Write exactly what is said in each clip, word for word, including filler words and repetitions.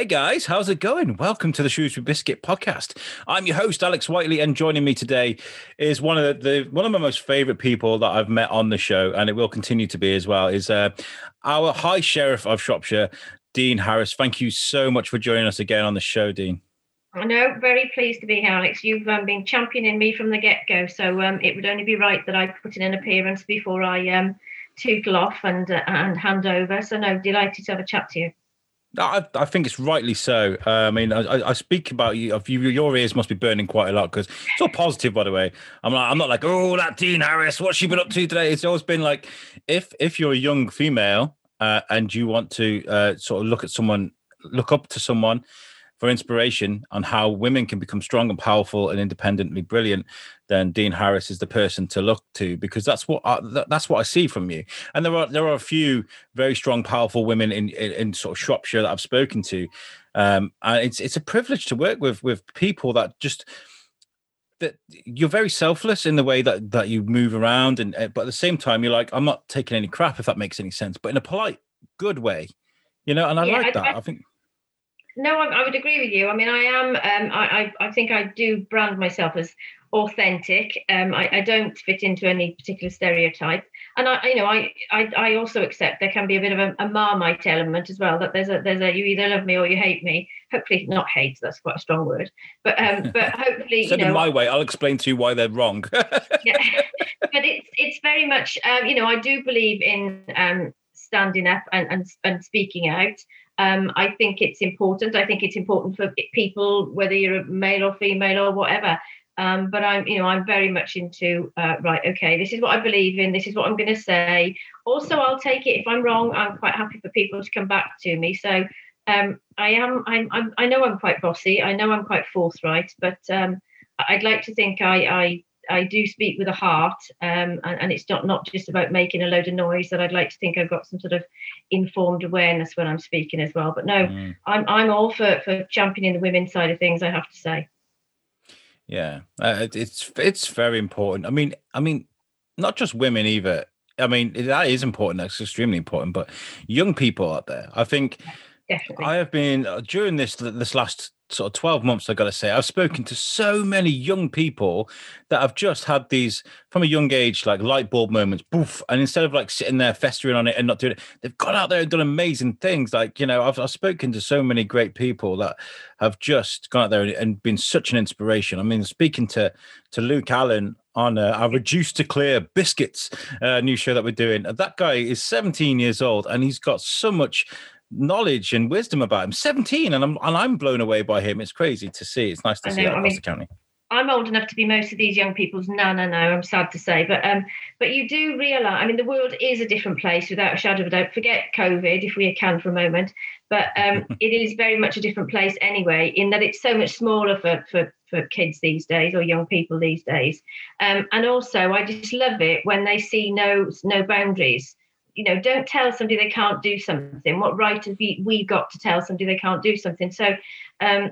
Hey guys, how's it going? Welcome to the Shrewsbury Biscuit podcast. I'm your host, Alex Whiteley, and joining me today is one of the one of my most favourite people that I've met on the show, and it will continue to be as well, is uh, our High Sheriff of Shropshire, Dean Harris. Thank you so much for joining us again on the show, Dean. I know, very pleased to be here, Alex. You've um, been championing me from the get-go, so um, it would only be right that I put in an appearance before I um, tootle off and, uh, and hand over. So no, delighted to have a chat to you. I, I think it's rightly so. Uh, I mean, I, I speak about you, of you. Your ears must be burning quite a lot because it's all positive, by the way. I'm like, I'm not like, oh, that Dean Harris, what's she been up to today? It's always been like, if if you're a young female uh, and you want to uh, sort of look at someone, look up to someone for inspiration on how women can become strong and powerful and independently brilliant, then Dean Harris is the person to look to, because that's what I, that's what I see from you. And there are there are a few very strong, powerful women in in, in sort of Shropshire that I've spoken to, um, and it's it's a privilege to work with with people that just that you're very selfless in the way that that you move around, and but at the same time you're like, I'm not taking any crap, if that makes any sense, but in a polite, good way, you know. And I yeah, like that. I, I think. No, I, I would agree with you. I mean, I am. Um, I, I, I think I do brand myself as authentic. Um, I, I don't fit into any particular stereotype, and I, you know, I, I, I also accept there can be a bit of a, a Marmite element as well. That there's a, there's a, you either love me or you hate me. Hopefully, not hate. That's quite a strong word, but, um, but hopefully, you know, in my way. I'll explain to you why they're wrong. Yeah. But it's, it's very much, um, you know, I do believe in um, standing up and, and, and speaking out. Um, I think it's important. I think it's important for people, whether you're a male or female or whatever. Um, but I'm, you know, I'm very much into uh, right. Okay, this is what I believe in. This is what I'm going to say. Also, I'll take it if I'm wrong. I'm quite happy for people to come back to me. So um, I am. I'm, I'm. I know I'm quite bossy. I know I'm quite forthright. But um, I'd like to think I. I I do speak with a heart, um, and, and it's not, not just about making a load of noise. That I'd like to think I've got some sort of informed awareness when I'm speaking as well. But no, mm. I'm I'm all for, for championing the women's side of things, I have to say. Yeah, uh, it's it's very important. I mean, I mean, not just women either. I mean, that is important. That's extremely important. But young people out there, I think. Definitely. I have been during this this last sort of twelve months, I got to say, I've spoken to so many young people that have just had these from a young age, like light bulb moments, poof, and instead of like sitting there festering on it and not doing it, they've gone out there and done amazing things. Like, you know, I've, I've spoken to so many great people that have just gone out there and been such an inspiration. I mean, speaking to to Luke Allen on uh, our Reduced to Clear Biscuits uh, new show that we're doing, that guy is seventeen years old and he's got so much knowledge and wisdom about him. Seventeen, and I'm and I'm blown away by him. It's crazy to see. It's nice to I see know, that across I mean, the county. I'm old enough to be most of these young people's nana now. I'm sad to say, but um, but you do realise. I mean, the world is a different place without a shadow of a doubt. Forget COVID, if we can for a moment, but um, it is very much a different place anyway. In that it's so much smaller for for for kids these days, or young people these days, um, and also I just love it when they see no no boundaries. You know, don't tell somebody they can't do something. What right have we, we got to tell somebody they can't do something? So um,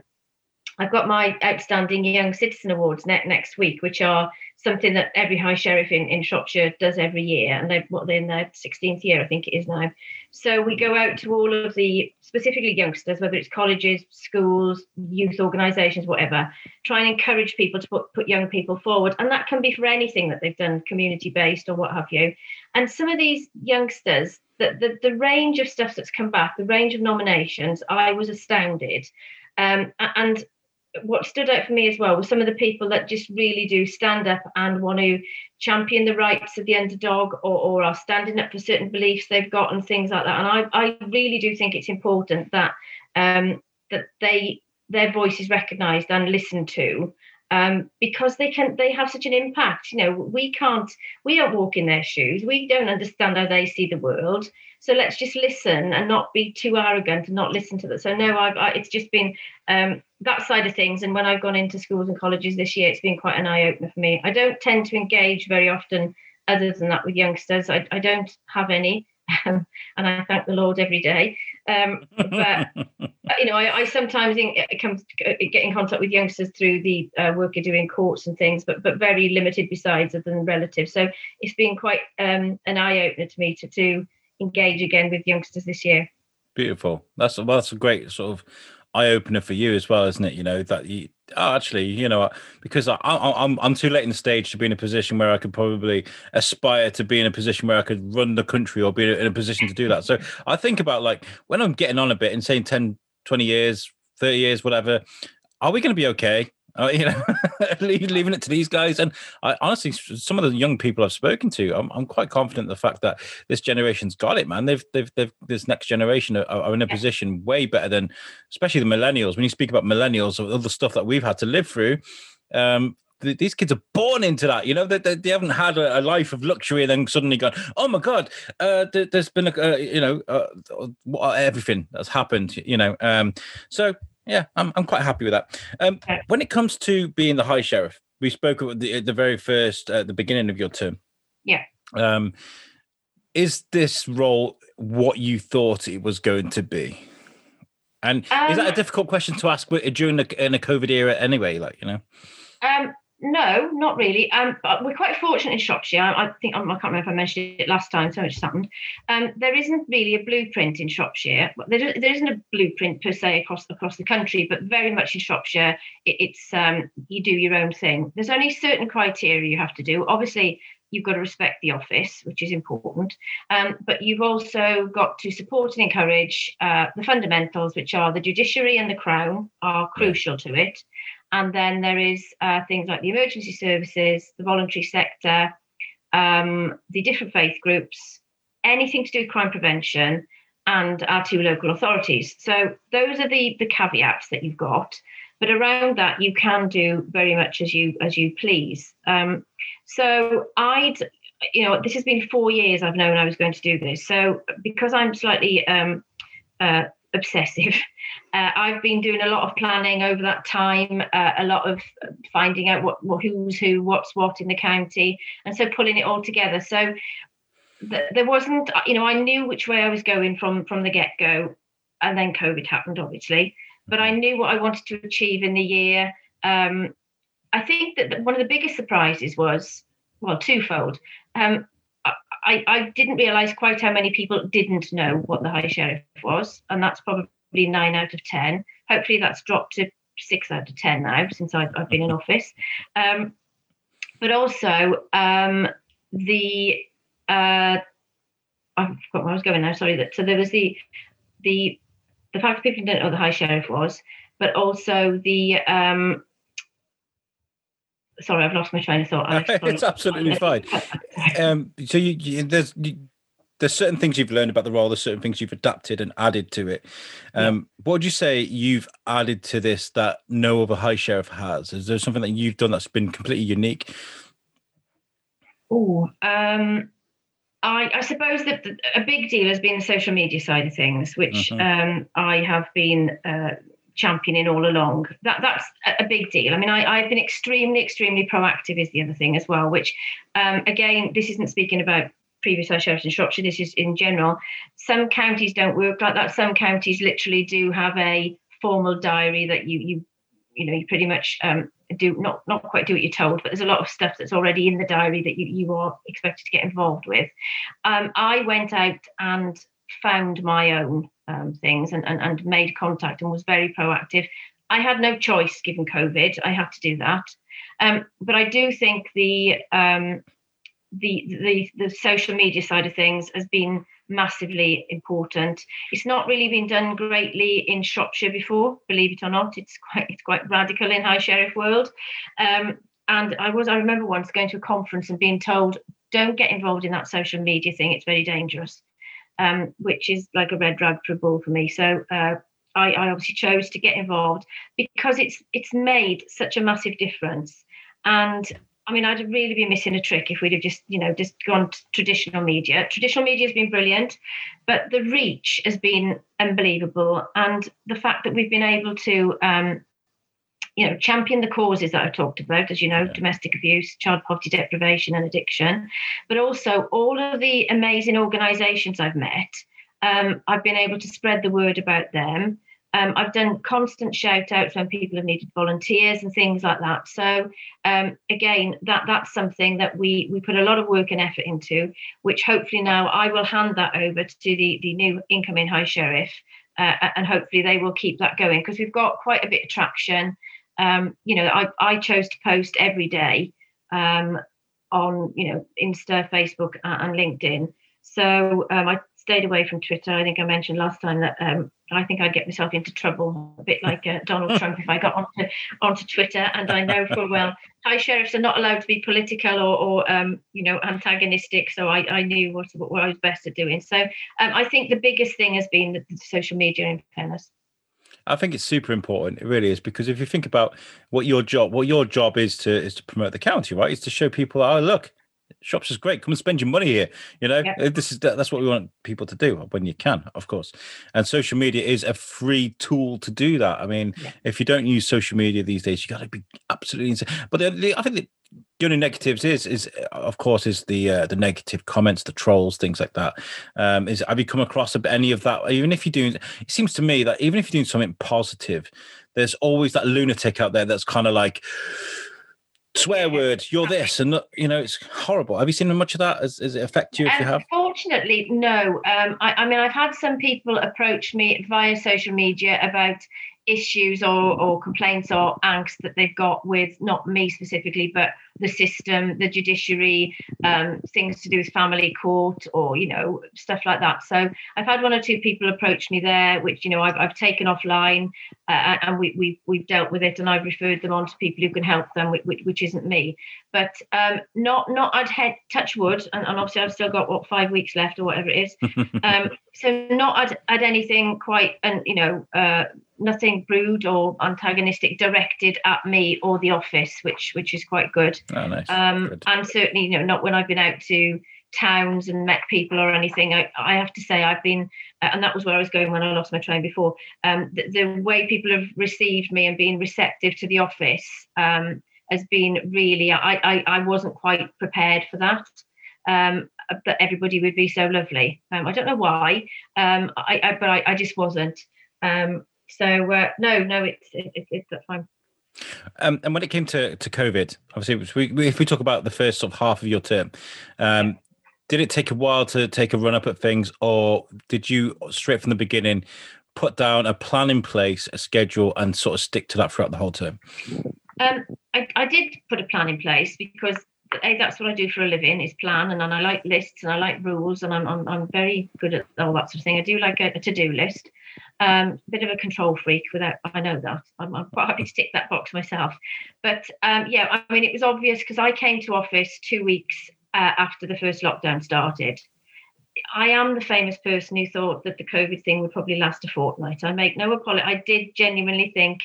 I've got my Outstanding Young Citizen Awards ne- next week, which are something that every High Sheriff in, in Shropshire does every year. And they're, what, they're in their sixteenth year, I think it is now. So we go out to all of the, specifically youngsters, whether it's colleges, schools, youth organisations, whatever, try and encourage people to put, put young people forward. And that can be for anything that they've done, community-based or what have you. And some of these youngsters, the, the, the range of stuff that's come back, the range of nominations, I was astounded. Um, and what stood out for me as well was some of the people that just really do stand up and want to champion the rights of the underdog, or, or are standing up for certain beliefs they've got and things like that. And I, I really do think it's important that um, that they their voice is recognised and listened to, um, because they can they have such an impact. You know, we can't we don't walk in their shoes. We don't understand how they see the world. So let's just listen and not be too arrogant and not listen to that. So no, I've, I, it's just been um, that side of things. And when I've gone into schools and colleges this year, it's been quite an eye-opener for me. I don't tend to engage very often other than that with youngsters. I, I don't have any. Um, and I thank the Lord every day. Um, but, you know, I, I sometimes come, get in contact with youngsters through the uh, work you do in courts and things, but but very limited besides, other than relatives. So it's been quite um, an eye-opener to me to do engage again with youngsters this year. Beautiful. That's well, that's a great sort of eye opener for you as well, isn't it? You know that you, oh, actually, you know, because I, I, I'm I'm too late in the stage to be in a position where I could probably aspire to be in a position where I could run the country or be in a position to do that. So I think about, like, when I'm getting on a bit and saying ten, twenty years, thirty years, whatever, are we going to be okay? Uh, you know, leaving it to these guys. And I honestly, some of the young people I've spoken to, I'm, I'm quite confident in the fact that this generation's got it, man. They've, they've, they've this next generation are, are in a position way better than, especially the millennials. When you speak about millennials or other stuff that we've had to live through, um, th- these kids are born into that. You know, they, they, they haven't had a, a life of luxury and then suddenly gone, oh my God, uh, th- there's been, a, uh, you know, uh, everything that's happened, you know. Um, so, Yeah, I'm I'm quite happy with that. Um, when it comes to being the High Sheriff, we spoke at the, the very first, uh, the beginning of your term. Yeah. Um, is this role what you thought it was going to be? And um, is that a difficult question to ask during the, in a COVID era anyway, like, you know? Um, no, not really. Um, but we're quite fortunate in Shropshire. I, I think, I can't remember if I mentioned it last time, so it just happened. Um, there isn't really a blueprint in Shropshire. There, there isn't a blueprint per se across across the country, but very much in Shropshire, it, it's um, you do your own thing. There's only certain criteria you have to do. Obviously, you've got to respect the office, which is important, um, but you've also got to support and encourage uh, the fundamentals, which are the judiciary and the Crown are crucial to it. And then there is uh, things like the emergency services, the voluntary sector, um, the different faith groups, anything to do with crime prevention, and our two local authorities. So those are the, the caveats that you've got. But around that, you can do very much as you as you please. Um, so I'd, you know, this has been four years I've known I was going to do this. So because I'm slightly um, uh, obsessive, Uh, I've been doing a lot of planning over that time, uh, a lot of finding out what, what who's who, what's what in the county, and so pulling it all together. So th- there wasn't, you know, I knew which way I was going from, from the get-go, and then COVID happened, obviously. But I knew what I wanted to achieve in the year. Um, I think that one of the biggest surprises was, well, twofold. Um, I, I didn't realise quite how many people didn't know what the High Sheriff was, and that's probably nine out of ten. Hopefully that's dropped to six out of ten now since I've, I've been in office. Um, but also um, the uh, I forgot where I was going now. Sorry. That so there was the the the fact that people didn't know what the High Sheriff was, but also the um, sorry, I've lost my train of thought. Alex, it's absolutely fine. um, so you, you there's. You, There's certain things you've learned about the role. There's certain things you've adapted and added to it. Um, yeah. What would you say you've added to this that no other High Sheriff has? Is there something that you've done that's been completely unique? Oh, um, I, I suppose that the, a big deal has been the social media side of things, which uh-huh. um, I have been uh, championing all along. That that's a big deal. I mean, I, I've been extremely, extremely proactive is the other thing as well, which, um, again, this isn't speaking about previous High Sheriffs in Shropshire, this is in general. Some counties don't work like that. Some counties literally do have a formal diary that you you you know you pretty much um, do not not quite do what you're told, but there's a lot of stuff that's already in the diary that you, you are expected to get involved with. Um, I went out and found my own um, things and, and and made contact and was very proactive. I had no choice given COVID. I had to do that, um, but I do think the um, The, the the social media side of things has been massively important. It's not really been done greatly in Shropshire before, believe it or not. It's quite it's quite radical in High Sheriff world. Um, and I was I remember once going to a conference and being told, don't get involved in that social media thing. It's very dangerous, um, which is like a red rag for a bull for me. So uh, I, I obviously chose to get involved because it's it's made such a massive difference. And I mean, I'd really be missing a trick if we'd have just, you know, just gone to traditional media. Traditional media has been brilliant, but the reach has been unbelievable. And the fact that we've been able to, um, you know, champion the causes that I've talked about, as you know, yeah. domestic abuse, child poverty, deprivation and addiction, but also all of the amazing organisations I've met. Um, I've been able to spread the word about them. Um, I've done constant shout outs when people have needed volunteers and things like that. So um, again, that that's something that we we put a lot of work and effort into, which hopefully now I will hand that over to the, the new incoming High Sheriff uh, and hopefully they will keep that going, because we've got quite a bit of traction. Um, you know, I, I chose to post every day um, on, you know, Insta, Facebook and LinkedIn. So um, I stayed away from Twitter. I think I mentioned last time that um, I think I'd get myself into trouble, a bit like uh, Donald Trump, if I got onto, onto Twitter. And I know full well high sheriffs are not allowed to be political or, or um, you know, antagonistic. So I, I knew what, what I was best at doing. So um, I think the biggest thing has been the social media in fairness. I think it's super important. It really is, because if you think about what your job, what your job is to is to promote the county, right? It's to show people, oh, look, Shropshire's great. Come and spend your money here. You know, yep. this is that's what we want people to do when you can, of course. And social media is a free tool to do that. I mean, yeah. if you don't use social media these days, you got to be absolutely insane. But the, the, I think the, the only negatives is is of course is the uh, the negative comments, the trolls, things like that. Um, is have you come across any of that? Even if you're doing, it seems to me that even if you're doing something positive, there's always that lunatic out there that's kind of like, swear word, you're this, and you know, it's horrible. Have you seen much of that? Does, does it affect you if you have? Unfortunately, no. Um, I, I mean, I've had some people approach me via social media about issues or, or complaints or angst that they've got with, not me specifically, but the system, the judiciary, um, things to do with family court or, you know, stuff like that. So I've had one or two people approach me there, which, you know, I've, I've taken offline uh, and we, we, we've dealt with it, and I've referred them on to people who can help them, which, which isn't me. But um, not, not I'd head, touch wood, and, and obviously I've still got, what, five weeks left or whatever it is. Um, so not at, at anything quite, and you know, uh, nothing rude or antagonistic directed at me or the office, which which is quite good. Oh, nice. Um, good. And certainly, you know, not when I've been out to towns and met people or anything. I, I have to say I've been, uh, and that was where I was going when I lost my train before, um, the, the way people have received me and been receptive to the office um, has been really, I, I, I wasn't quite prepared for that. Um, that everybody would be so lovely. Um, I don't know why, um, I, I but I, I just wasn't. Um, So uh, no, no, it's it, it's that's fine. Um, and when it came to, to COVID, obviously, if we, if we talk about the first sort of half of your term, um, yeah. did it take a while to take a run up at things, or did you straight from the beginning put down a plan in place, a schedule, and sort of stick to that throughout the whole term? Um, I, I did put a plan in place, because A, that's what I do for a living, is plan, and, and I like lists and I like rules, and I'm I'm, I'm very good at all that sort of thing. I do like a, a to-do list. Um, bit of a control freak, without I know that I'm, I'm quite happy to tick that box myself. But um, yeah, I mean, it was obvious, because I came to office two weeks uh, after the first lockdown started. I am the famous person who thought that the COVID thing would probably last a fortnight. I make no apology. I did genuinely think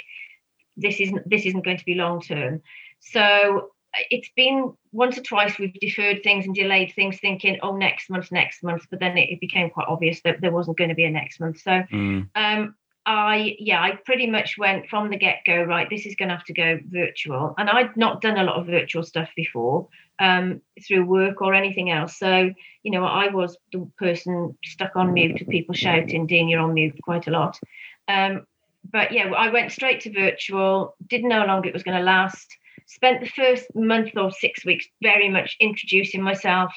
this isn't this isn't going to be long term. So it's been once or twice we've deferred things and delayed things, thinking, oh, next month, next month. But then it, it became quite obvious that there wasn't going to be a next month. So mm. um, I, yeah, I pretty much went from the get-go, right, this is going to have to go virtual. And I'd not done a lot of virtual stuff before um, through work or anything else. So, you know, I was the person stuck on mute with people shouting, Dean, you're on mute, quite a lot. Um, but yeah, I went straight to virtual, didn't know how long it was going to last. Spent the first month or six weeks very much introducing myself,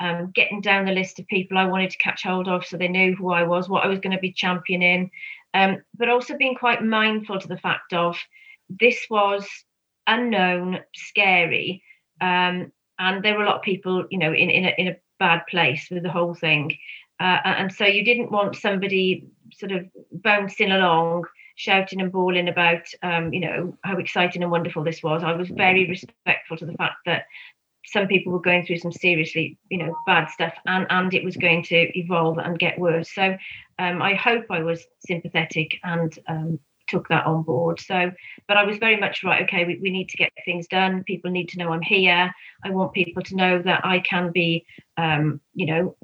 um, getting down the list of people I wanted to catch hold of so they knew who I was, what I was going to be championing, um, but also being quite mindful to the fact of this was unknown, scary, um, and there were a lot of people, you know, in, in, a, in a bad place with the whole thing. Uh, and so you didn't want somebody sort of bouncing along, shouting and bawling about, um, you know, how exciting and wonderful this was. I was very respectful to the fact that some people were going through some seriously, you know, bad stuff, and, and it was going to evolve and get worse. So um, I hope I was sympathetic and um, took that on board. So, but I was very much right, okay, we, we need to get things done. People need to know I'm here. I want people to know that I can be, um, you know,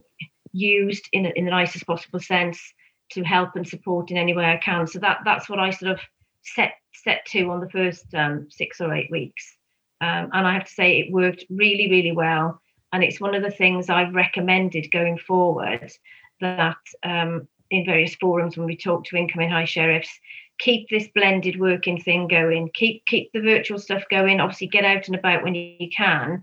used in, in the nicest possible sense, to help and support in any way I can. So that that's what I sort of set set to on the first um, six or eight weeks. Um, and I have to say it worked really, really well. And it's one of the things I've recommended going forward, that um, in various forums when we talk to incoming high sheriffs, keep this blended working thing going, keep keep the virtual stuff going, obviously get out and about when you can.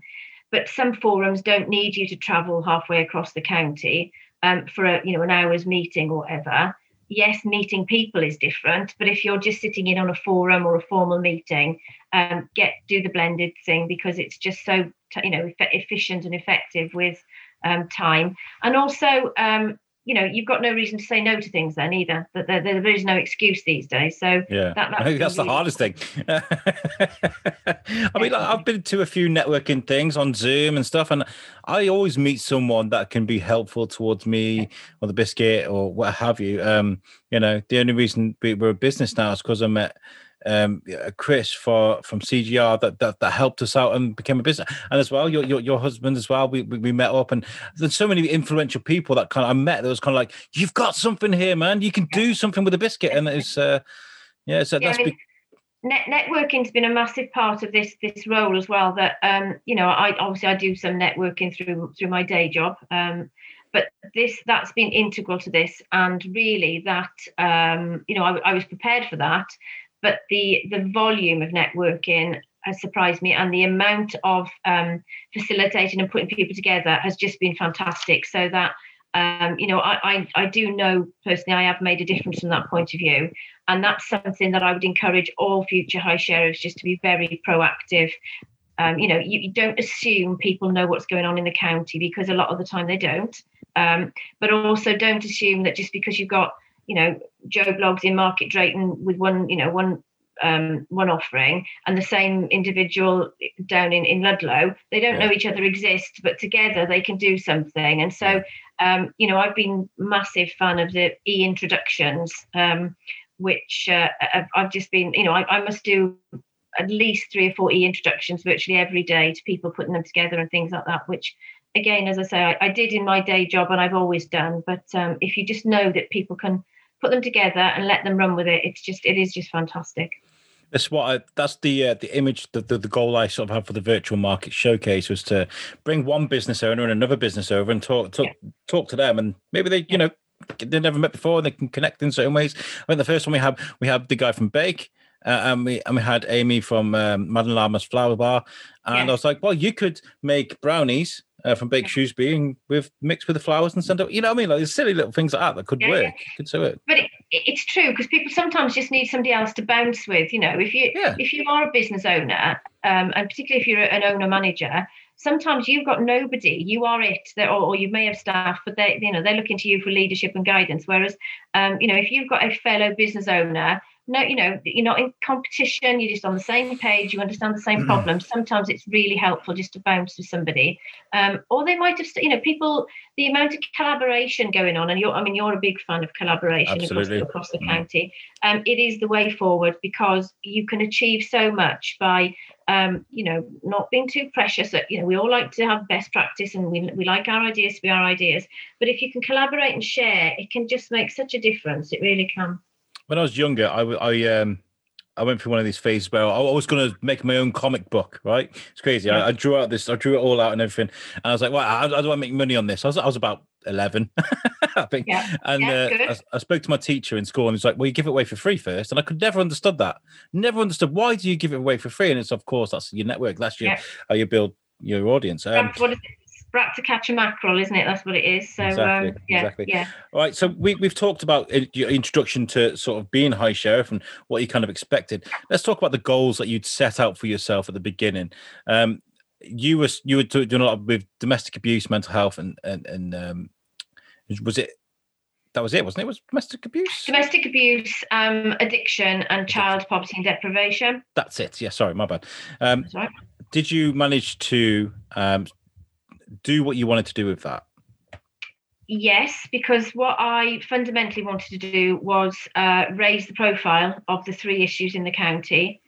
But some forums don't need you to travel halfway across the county Um, for a, you know, an hour's meeting or whatever. yes, meeting people is different, but if you're just sitting in on a forum or a formal meeting, um, get do the blended thing, because it's just so, you know, efficient and effective with um, time. And also, um, you know, you've got no reason to say no to things then either. That there, there is no excuse these days. So yeah, that, I think that's really the hardest thing. I mean, like, I've been to a few networking things on Zoom and stuff, and I always meet someone that can be helpful towards me or the biscuit or what have you. Um, you know, the only reason we're a business now is because I met um Chris for from C G R that, that that helped us out and became a business, and as well your your, your husband as well, we, we we met up, and there's so many influential people that kind of I met that was kind of like, you've got something here, man, you can do something with a biscuit. And it's uh yeah so yeah, that's I mean, be- net, networking's been a massive part of this this role as well, that um you know I obviously I do some networking through through my day job, um but this that's been integral to this, and really that um you know I, I was prepared for that. But the, the volume of networking has surprised me, and the amount of um, facilitating and putting people together has just been fantastic. So that, um, you know, I, I I do know personally I have made a difference from that point of view. And that's something that I would encourage all future high sharers just to be very proactive. Um, you know, you, you don't assume people know what's going on in the county, because a lot of the time they don't. Um, but also don't assume that just because you've got, you know, Joe Blogs in Market Drayton with one, you know, one um, one offering, and the same individual down in, in Ludlow, they don't yeah. know each other exist, but together they can do something. And so, um, you know, I've been massive fan of the e-introductions, um, which uh, I've just been, you know, I, I must do at least three or four e-introductions virtually every day to people, putting them together and things like that, which, again, as I say, I, I did in my day job and I've always done. But um, if you just know that people can put them together and let them run with it, it's just it is just fantastic. That's what I, that's the uh, the image, the, the the goal I sort of have for the virtual market showcase, was to bring one business owner and another business over and talk talk, yeah. talk to them, and maybe they you yeah. know they never met before and they can connect in certain ways. I mean, the first one we had we had the guy from Bake. Uh, and we and we had Amy from um, Madame Lama's Flower Bar, and yeah. I was like, well, you could make brownies uh, from Baked Shrewsbury and with mixed with the flowers and send out. You know what I mean? Like these silly little things like that that could yeah, work. Yeah. Could do it. But it, it's true, because people sometimes just need somebody else to bounce with. You know, if you yeah. if you are a business owner, um, and particularly if you're an owner manager, sometimes you've got nobody. You are it, or, or you may have staff, but they you know they're looking to you for leadership and guidance. Whereas, um, you know, if you've got a fellow business owner. No, you know, you're not in competition, you're just on the same page, you understand the same problem. Sometimes it's really helpful just to bounce with somebody. Um, or they might have, you know, people, the amount of collaboration going on, and you're, I mean, you're a big fan of collaboration across the, across the mm. county. Um, it is the way forward, because you can achieve so much by, um, you know, not being too precious. You know, we all like to have best practice, and we we like our ideas to be our ideas. But if you can collaborate and share, it can just make such a difference. It really can. When I was younger, I, I, um, I went through one of these phases where I was going to make my own comic book, right? It's crazy. Yeah. I, I drew out this, I drew it all out and everything. And I was like, well, how, how do I make money on this? I was, I was about eleven, I think. Yeah. And yeah, uh, I, I spoke to my teacher in school, and he's like, well, you give it away for free first. And I could never understood that. Never understood. Why do you give it away for free? And it's, of course, that's your network. That's your, yeah. how you build your audience. Um, what is it? Brat to catch a mackerel, isn't it? That's what it is. So exactly, um, yeah, exactly. yeah. All right. So we we've talked about your introduction to sort of being high sheriff and what you kind of expected. Let's talk about the goals that you'd set out for yourself at the beginning. Um, you were you were doing a lot with domestic abuse, mental health, and and and um, was it that was it? Wasn't it? Was domestic abuse, domestic abuse, um, addiction, and child poverty and deprivation. That's it. Yeah. Sorry, my bad. Um, That's right. Did you manage to? Um, do what you wanted to do with that? Yes, because what I fundamentally wanted to do was uh, raise the profile of the three issues in the county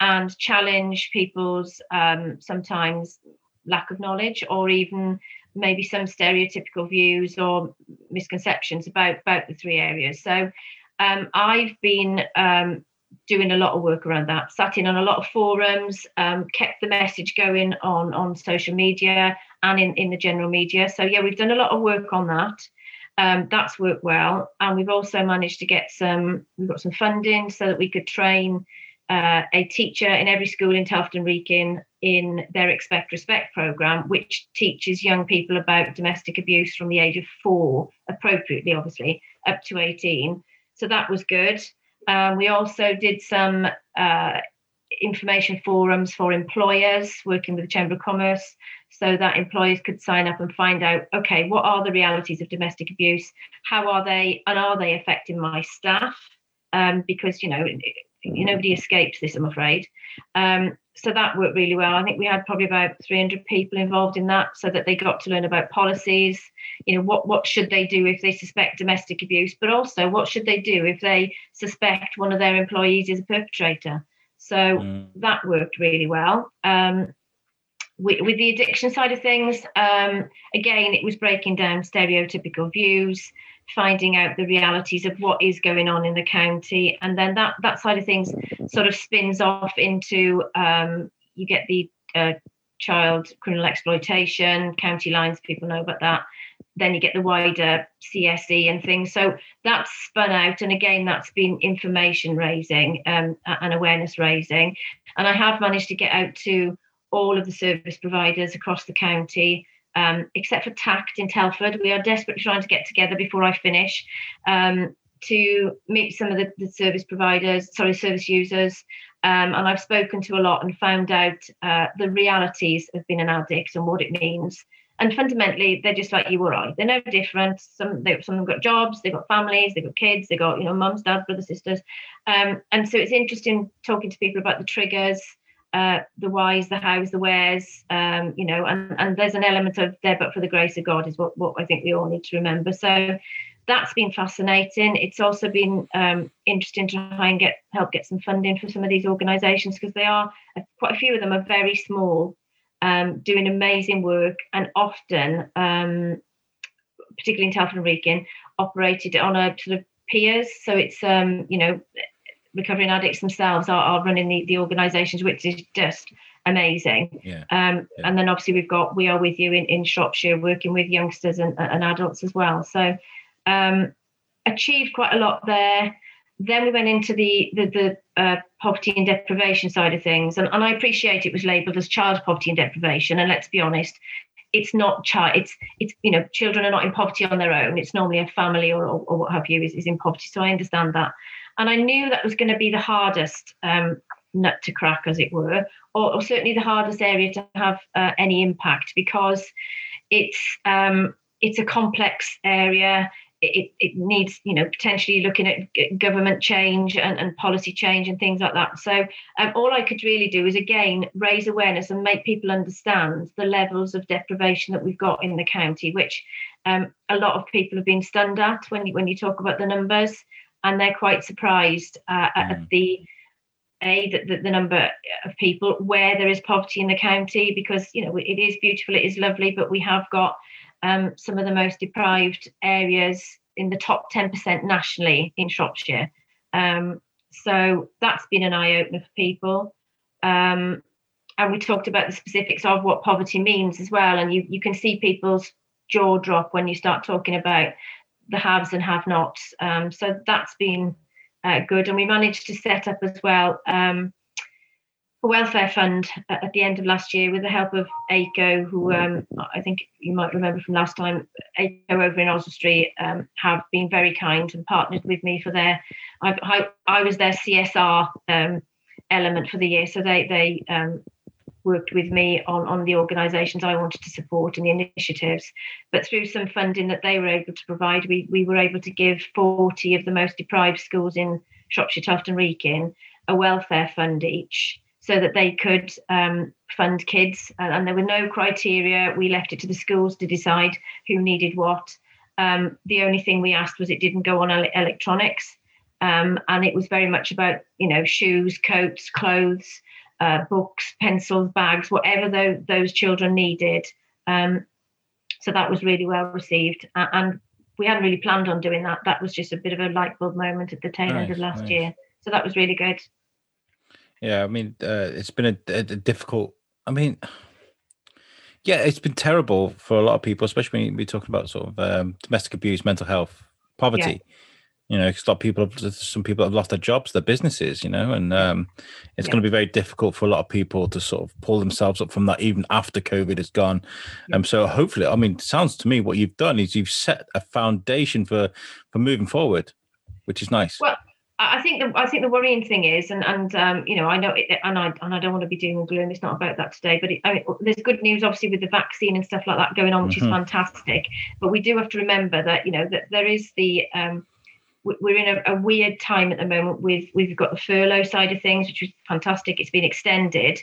and challenge people's um, sometimes lack of knowledge, or even maybe some stereotypical views or misconceptions about, about the three areas. So um, I've been um, doing a lot of work around that, sat in on a lot of forums, um, kept the message going on, on social media and in, in the general media. So, yeah, we've done a lot of work on that. Um, that's worked well. And we've also managed to get some, we've got some funding so that we could train uh, a teacher in every school in Telford and Wrekin in their Expect Respect programme, which teaches young people about domestic abuse from the age of four, appropriately, obviously, up to eighteen. So that was good. Um, we also did some uh, information forums for employers working with the Chamber of Commerce, so that employers could sign up and find out, okay, what are the realities of domestic abuse? How are they, and are they affecting my staff? Um, because, you know, nobody escapes this, I'm afraid. Um, so that worked really well. I think we had probably about three hundred people involved in that, so that they got to learn about policies. You know, what, what should they do if they suspect domestic abuse, but also what should they do if they suspect one of their employees is a perpetrator? So mm. that worked really well. Um, with, with the addiction side of things, um, again, it was breaking down stereotypical views, finding out the realities of what is going on in the county. And then that, that side of things sort of spins off into, um, you get the uh, child criminal exploitation, county lines, people know about that. Then you get the wider C S E and things. So that's spun out. And again, that's been information raising um, and awareness raising. And I have managed to get out to all of the service providers across the county, um, except for TACT in Telford. We are desperately trying to get together before I finish um, to meet some of the, the service providers, sorry, service users. Um, and I've spoken to a lot and found out uh, the realities of being an addict and what it means. And fundamentally, they're just like you or I. They're no different. Some they, some of them got jobs, they've got families, they've got kids, they've got, you know, mums, dads, brothers, sisters. Um, and so it's interesting talking to people about the triggers, uh, the whys, the hows, the wheres, um, you know, and, and there's an element of there, but for the grace of God is what, what I think we all need to remember. So that's been fascinating. It's also been um, interesting to try and get help get some funding for some of these organisations, because they are, quite a few of them are very small, Um, doing amazing work, and often, um, particularly in Telford and Wrekin, operated on a sort of peers. So it's, um, you know, recovering addicts themselves are, are running the, the organisations, which is just amazing. Yeah. Um, yeah. And then obviously we've got We Are With You in, in Shropshire, working with youngsters and, and adults as well. So um, achieved quite a lot there. Then we went into the the, the uh, poverty and deprivation side of things. And, and I appreciate it was labelled as child poverty and deprivation. And let's be honest, it's not child. It's, it's you know, children are not in poverty on their own. It's normally a family or, or, or what have you is, is in poverty. So I understand that. And I knew that was going to be the hardest um, nut to crack, as it were, or, or certainly the hardest area to have uh, any impact, because it's um, it's a complex area. It, it needs, you know, potentially looking at government change and, and policy change and things like that. So um, all I could really do is, again, raise awareness and make people understand the levels of deprivation that we've got in the county, which um, a lot of people have been stunned at when you, when you talk about the numbers, and they're quite surprised uh, mm. at the, A, the, the number of people where there is poverty in the county, because, you know, it is beautiful, it is lovely, but we have got Um, some of the most deprived areas in the top ten percent nationally in Shropshire. Um, so that's been an eye-opener for people. Um, and we talked about the specifics of what poverty means as well. And you, you can see people's jaw drop when you start talking about the haves and have-nots. Um, so that's been uh, good. And we managed to set up as well um, a welfare fund at the end of last year with the help of A C O, who um, I think you might remember from last time. A C O over in Oswestry um, have been very kind and partnered with me for their, I've, I, I was their C S R um, element for the year. So they they um, worked with me on, on the organisations I wanted to support and the initiatives. But through some funding that they were able to provide, we, we were able to give forty of the most deprived schools in Shropshire, Telford and Wrekin a welfare fund each, so that they could um, fund kids. And, and there were no criteria. We left it to the schools to decide who needed what. Um, the only thing we asked was it didn't go on ele- electronics. Um, and it was very much about, you know, shoes, coats, clothes, uh, books, pencils, bags, whatever th- those children needed. Um, so that was really well received. Uh, and we hadn't really planned on doing that. That was just a bit of a light bulb moment at the tail nice, end of last nice. year. So that was really good. Yeah, I mean, uh, it's been a, a difficult, I mean, yeah, it's been terrible for a lot of people, especially when we're talking about sort of um, domestic abuse, mental health, poverty, yeah. You know, because a lot of people, have, some people have lost their jobs, their businesses, you know, and um, it's yeah. going to be very difficult for a lot of people to sort of pull themselves up from that, even after COVID is gone. Yeah. Um, so hopefully, I mean, it sounds to me what you've done is you've set a foundation for, for moving forward. which is nice. Well, I think the I think the worrying thing is, and and um, you know, I know, it, and I and I don't want to be doom and gloom. It's not about that today. But it, I mean, there's good news, obviously, with the vaccine and stuff like that going on, which mm-hmm. is fantastic. But we do have to remember that, you know, that there is the um, we're in a, a weird time at the moment. With we've got the furlough side of things, which is fantastic. It's been extended,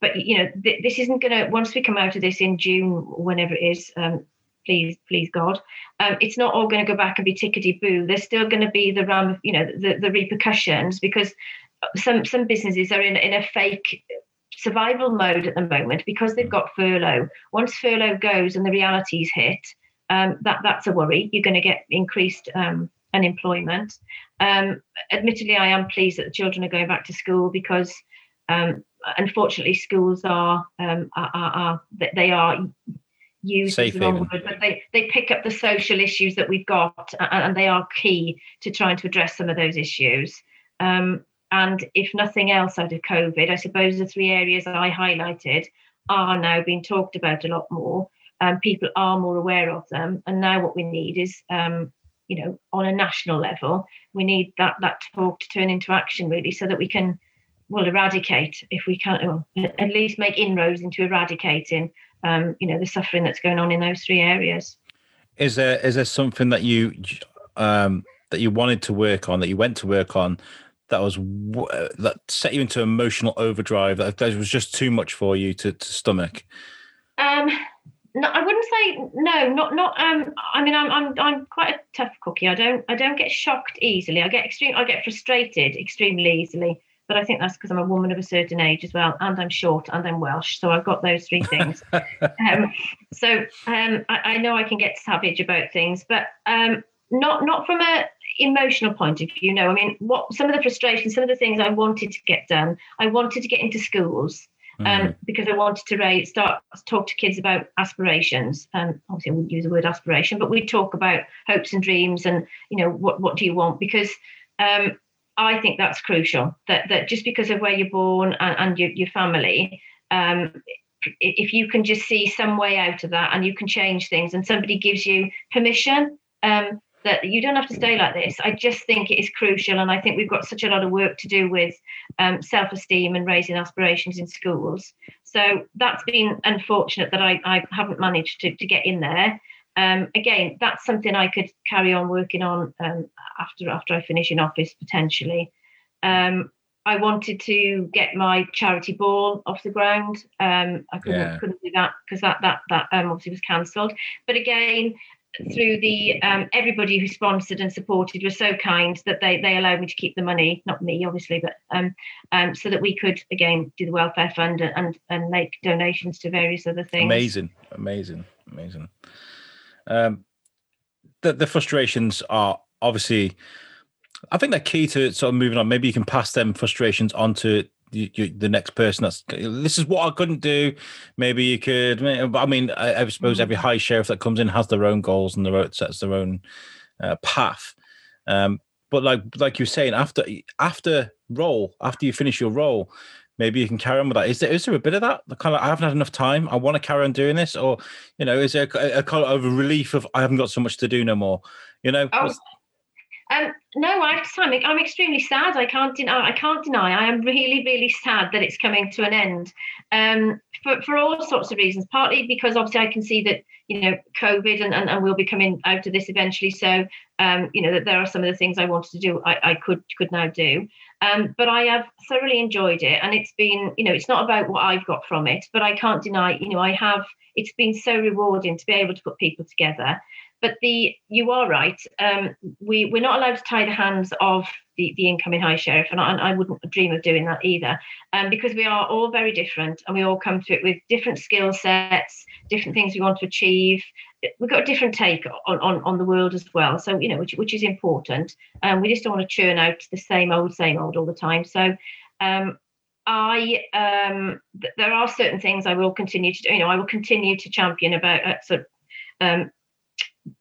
but you know, th- this isn't going to, once we come out of this in June, whenever it is. Um, Please, please, God. Um, it's not all going to go back and be tickety-boo. There's still going to be the ram, you know, the, the repercussions, because some some businesses are in, in a fake survival mode at the moment because they've got furlough. Once furlough goes and the realities hit, um, that that's a worry. You're going to get increased um, unemployment. Um, admittedly, I am pleased that the children are going back to school, because um, unfortunately, schools are um, are, are, are they are. Use the wrong word, but they, they pick up the social issues that we've got, and, and they are key to trying to address some of those issues. Um, and if nothing else out of COVID, I suppose the three areas that I highlighted are now being talked about a lot more. Um, people are more aware of them. And now what we need is, um, you know, on a national level, we need that that talk to turn into action, really, so that we can, well, eradicate, if we can't, well, at least make inroads into eradicating Um, you know, the suffering that's going on in those three areas. Is there is there something that you um, that you wanted to work on, that you went to work on, that was that set you into emotional overdrive, that, that was just too much for you to, to stomach? Um, no, I wouldn't say no. Not not. Um, I mean, I'm I'm I'm quite a tough cookie. I don't I don't get shocked easily. I get extreme. I get frustrated extremely easily. But I think that's because I'm a woman of a certain age as well, and I'm short, and I'm Welsh, so I've got those three things. um, so um, I, I know I can get savage about things, but um, not not from a emotional point of view. No, I mean, what some of the frustrations, some of the things I wanted to get done, I wanted to get into schools um, mm-hmm. because I wanted to raise, start talk to kids about aspirations. Um, obviously, I wouldn't use the word aspiration, but we talk about hopes and dreams, and you know, what what do you want? Because um, I think that's crucial, that that just because of where you're born and, and your, your family, um, if you can just see some way out of that and you can change things, and somebody gives you permission, um, that you don't have to stay like this. I just think it is crucial. And I think we've got such a lot of work to do with um, self-esteem and raising aspirations in schools. So that's been unfortunate that I, I haven't managed to, to get in there. Um, again, that's something I could carry on working on um, after after I finish in office, potentially. Um, I wanted to get my charity ball off the ground. Um, I couldn't, yeah. couldn't do that because that that that um, obviously was cancelled. But again, through the um, everybody who sponsored and supported was so kind that they they allowed me to keep the money, not me obviously, but um, um, so that we could again do the welfare fund and and make donations to various other things. Amazing, amazing, amazing. Um, the, the frustrations are obviously, I think they're key to sort of moving on. Maybe you can pass them frustrations on to you, you, the next person. That's, this is what I couldn't do. Maybe you could, but I mean, I, I suppose every high sheriff that comes in has their own goals and their own, sets their own uh, path. Um, but like, like you were saying, after, after role, after you finish your role, maybe you can carry on with that. Is there is there a bit of that? The kind of, I haven't had enough time, I want to carry on doing this, or you know, is there a, a kind of a relief of I haven't got so much to do no more? You know. Oh, um, no, I have to say, I'm extremely sad. I can't deny. I can't deny. I am really, really sad that it's coming to an end. Um, for for all sorts of reasons. Partly because obviously I can see that you know COVID and and, and we'll be coming out of this eventually. So um, you know that there are some of the things I wanted to do I, I could could now do. Um, but I have thoroughly enjoyed it, and it's been, you know, it's not about what I've got from it, but I can't deny, you know, I have, it's been so rewarding to be able to put people together. But the, you are right, um, we, we're not allowed to tie the hands of the, the incoming High Sheriff, and I, and I wouldn't dream of doing that either, um, because we are all very different, and we all come to it with different skill sets, different things we want to achieve. We've got a different take on, on, on the world as well, so you know, which which is important. Um, we just don't want to churn out the same old, same old all the time. So, um, I um, th- there are certain things I will continue to do. You know, I will continue to champion about. Uh, sort of, um,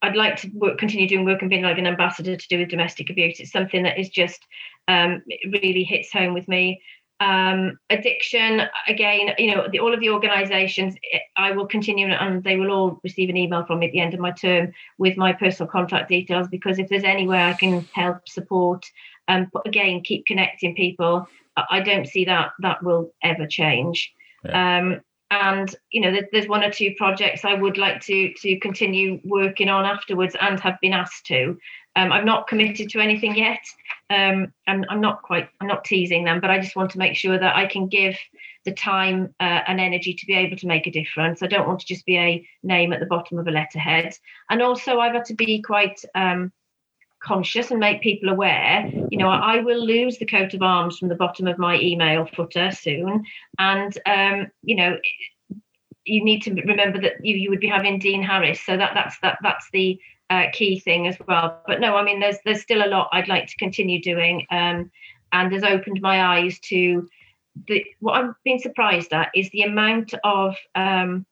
I'd like to work, continue doing work and being like an ambassador to do with domestic abuse. It's something that is just um, it really hits home with me. Um, addiction, again, you know, the, all of the organisations, I will continue and they will all receive an email from me at the end of my term with my personal contact details, because if there's anywhere I can help, support, um, but again, keep connecting people. I don't see that that will ever change. Yeah. Um, and, you know, there, there's one or two projects I would like to to continue working on afterwards and have been asked to. Um, I've not committed to anything yet, um, and I'm not quite, I'm not teasing them, but I just want to make sure that I can give the time uh, and energy to be able to make a difference. I don't want to just be a name at the bottom of a letterhead. And also I've had to be quite um, conscious and make people aware, you know, I will lose the coat of arms from the bottom of my email footer soon. And, um, you know, you need to remember that you, you would be having Dean Harris. So that that's that that's the... Uh, key thing as well. But no, I mean, there's there's still a lot I'd like to continue doing, um, and has opened my eyes to the what I've been surprised at is the amount of um,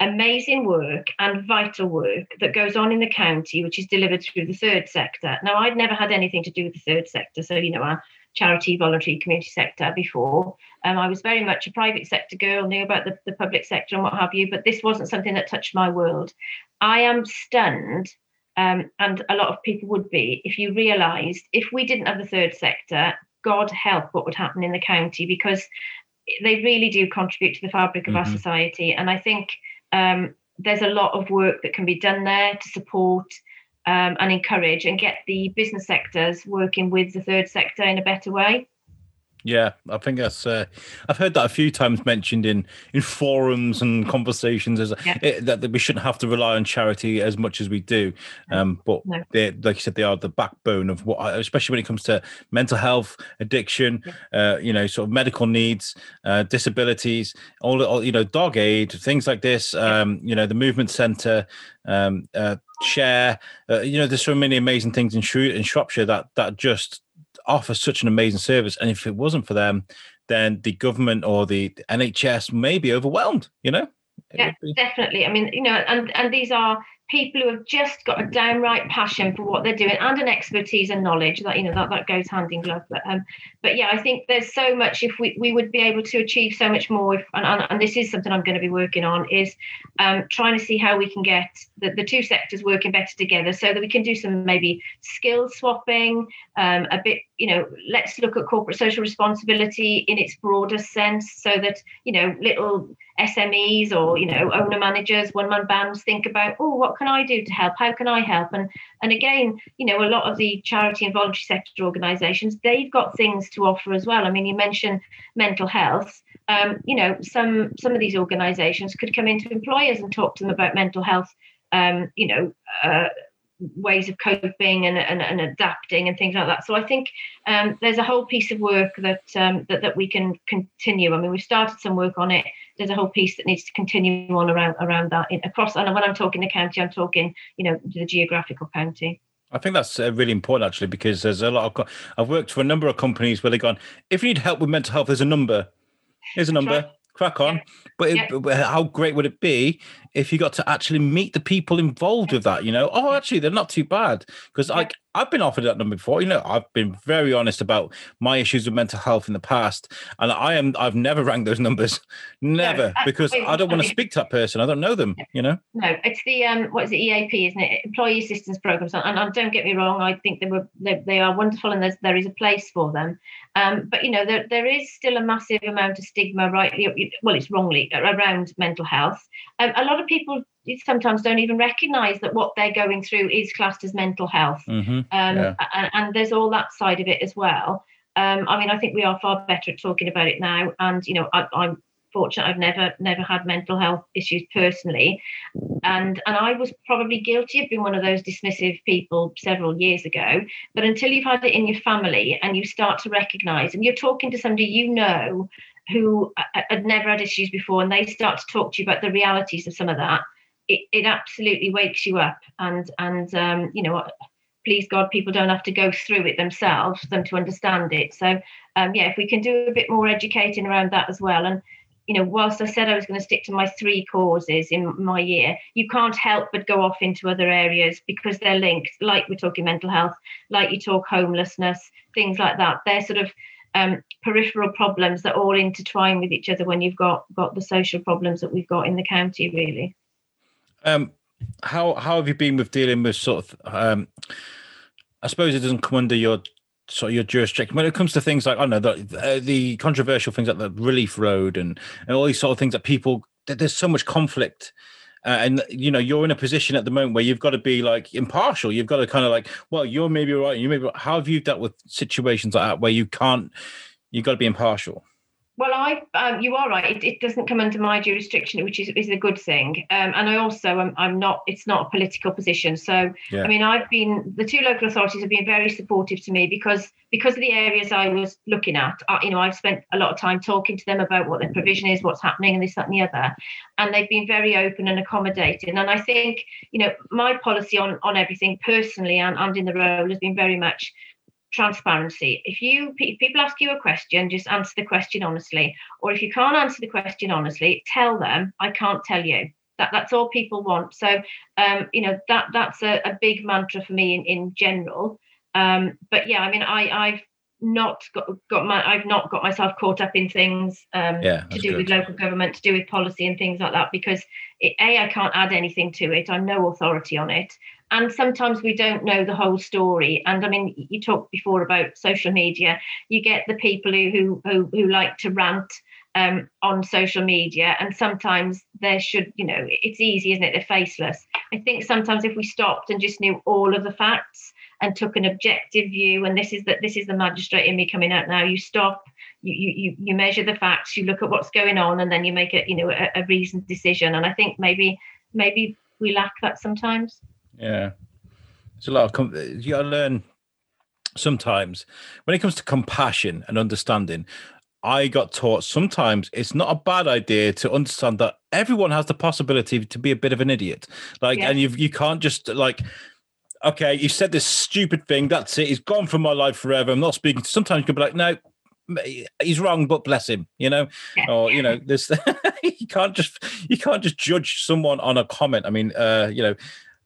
amazing work and vital work that goes on in the county, which is delivered through the third sector. Now, I'd never had anything to do with the third sector, so you know, our charity, voluntary, community sector before. Um, I was very much a private sector girl, knew about the, the public sector and what have you, but this wasn't something that touched my world. I am stunned. Um, and a lot of people would be, if you realised, if we didn't have the third sector, God help what would happen in the county, because they really do contribute to the fabric of mm-hmm. our society. And I think um, there's a lot of work that can be done there to support um, and encourage and get the business sectors working with the third sector in a better way. Yeah, I think that's. Uh, I've heard that a few times mentioned in, in forums and conversations as yeah. it, that, that we shouldn't have to rely on charity as much as we do. Um, but no. they, like you said, they are the backbone of what, I, especially when it comes to mental health, addiction, yeah. uh, you know, sort of medical needs, uh, disabilities, all, all you know, dog aid, things like this. Um, you know, the movement centre. Um, uh, share. Uh, you know, there's so many amazing things in Shrew- in Shropshire that that just. Offer such an amazing service, and if it wasn't for them, then the government or the N H S may be overwhelmed, you know? It yeah, be... definitely. I mean, you know, and, and these are people who have just got a downright passion for what they're doing and an expertise and knowledge that, you know, that, that goes hand in glove. But, um, but yeah, I think there's so much, if we, we would be able to achieve so much more, if, and, and, and this is something I'm going to be working on, is um, trying to see how we can get the, the two sectors working better together so that we can do some maybe skill swapping, um, a bit, you know, let's look at corporate social responsibility in its broader sense so that, you know, little S M Es or, you know, owner managers, one-man bands think about, oh, what can I do to help? How can I help? And and again, you know, a lot of the charity and voluntary sector organisations, they've got things to offer as well. I mean, you mentioned mental health. Um, you know, some some of these organisations could come into employers and talk to them about mental health, um, you know, uh, ways of coping and, and and adapting and things like that. So I think um, there's a whole piece of work that, um, that that we can continue. I mean, we've started some work on it. There's a whole piece that needs to continue on around around that in, across. And when I'm talking the county, I'm talking, you know, the geographical county. I think that's really important, actually, because there's a lot of I've worked for a number of companies where they've gone, if you need help with mental health, there's a number. Here's a number. Right. Crack on. Yeah. But it, yeah. how great would it be if you got to actually meet the people involved with that, you know? Oh, actually, they're not too bad. Because yeah. I, I've been offered that number before. You know, I've been very honest about my issues with mental health in the past. And I am, I've never rang those numbers. Never. No, because I don't want to speak to that person. I don't know them, you know? No, it's the, um, what is it, E A P, isn't it? Employee Assistance Programmes. And, and don't get me wrong, I think they were they, they are wonderful and there's, there is a place for them. Um, but, you know, there there is still a massive amount of stigma, rightly, well, it's wrongly, around mental health. Um, a lot of people sometimes don't even recognise that what they're going through is classed as mental health. Mm-hmm. Um, yeah. and, and there's all that side of it as well. Um, I mean, I think we are far better at talking about it now. And, you know, I, I'm fortunate I've never never had mental health issues personally. And and I was probably guilty of being one of those dismissive people several years ago. But until you've had it in your family and you start to recognise, and you're talking to somebody you know who had never had issues before, and they start to talk to you about the realities of some of that, it, it absolutely wakes you up. And, and um, you know, please God, people don't have to go through it themselves for them to understand it. So, um, yeah, if we can do a bit more educating around that as well. And, you know, whilst I said I was going to stick to my three causes in my year, you can't help but go off into other areas because they're linked, like we're talking mental health, like you talk homelessness, things like that. They're sort of um, peripheral problems that all intertwine with each other when you've got, got the social problems that we've got in the county, really. Um, how how have you been with dealing with sort of, um, I suppose it doesn't come under your sort of your jurisdiction when it comes to things like, I don't know, the, the controversial things like the relief road and, and all these sort of things that people, that there's so much conflict. Uh, and, you know, you're in a position at the moment where you've got to be like impartial. You've got to kind of like, well, you're maybe right. You maybe right. How have you dealt with situations like that where you can't, you've got to be impartial? Well, I um, you are right. It, it doesn't come under my jurisdiction, which is, is a good thing. Um, and I also, I'm, I'm not, it's not a political position. So, yeah. I mean, I've been, the two local authorities have been very supportive to me because because of the areas I was looking at. I, you know, I've spent a lot of time talking to them about what their provision is, what's happening and this, that and the other. And they've been very open and accommodating. And I think, you know, my policy on, on everything personally and, and in the role has been very much transparency. If you if people ask you a question, just answer the question honestly. Or if you can't answer the question honestly, tell them, I can't tell you. That that's all people want. So, um, you know, that that's a, a big mantra for me in, in general. Um, but yeah, I mean, I I've not got, got my I've not got myself caught up in things um, yeah, to do good. with local government, to do with policy and things like that, because it, a I can't add anything to it. I'm no authority on it. And sometimes we don't know the whole story. And I mean, you talked before about social media. You get the people who who who like to rant um, on social media. And sometimes there should, you know, it's easy, isn't it? They're faceless. I think sometimes if we stopped and just knew all of the facts and took an objective view, and this is that this is the magistrate in me coming out now, you stop. You you you measure the facts. You look at what's going on, and then you make a you know a, a reasoned decision. And I think maybe maybe we lack that sometimes. Yeah, it's a lot of com- you gotta learn sometimes when it comes to compassion and understanding. I got taught sometimes it's not a bad idea to understand that everyone has the possibility to be a bit of an idiot, like, yeah. and you you can't just like, okay, you said this stupid thing, that's it, he's gone from my life forever. I'm not speaking. Sometimes you can be like, no, he's wrong, but bless him, you know, yeah. or you know, this you can't just you can't just judge someone on a comment. I mean, uh, you know.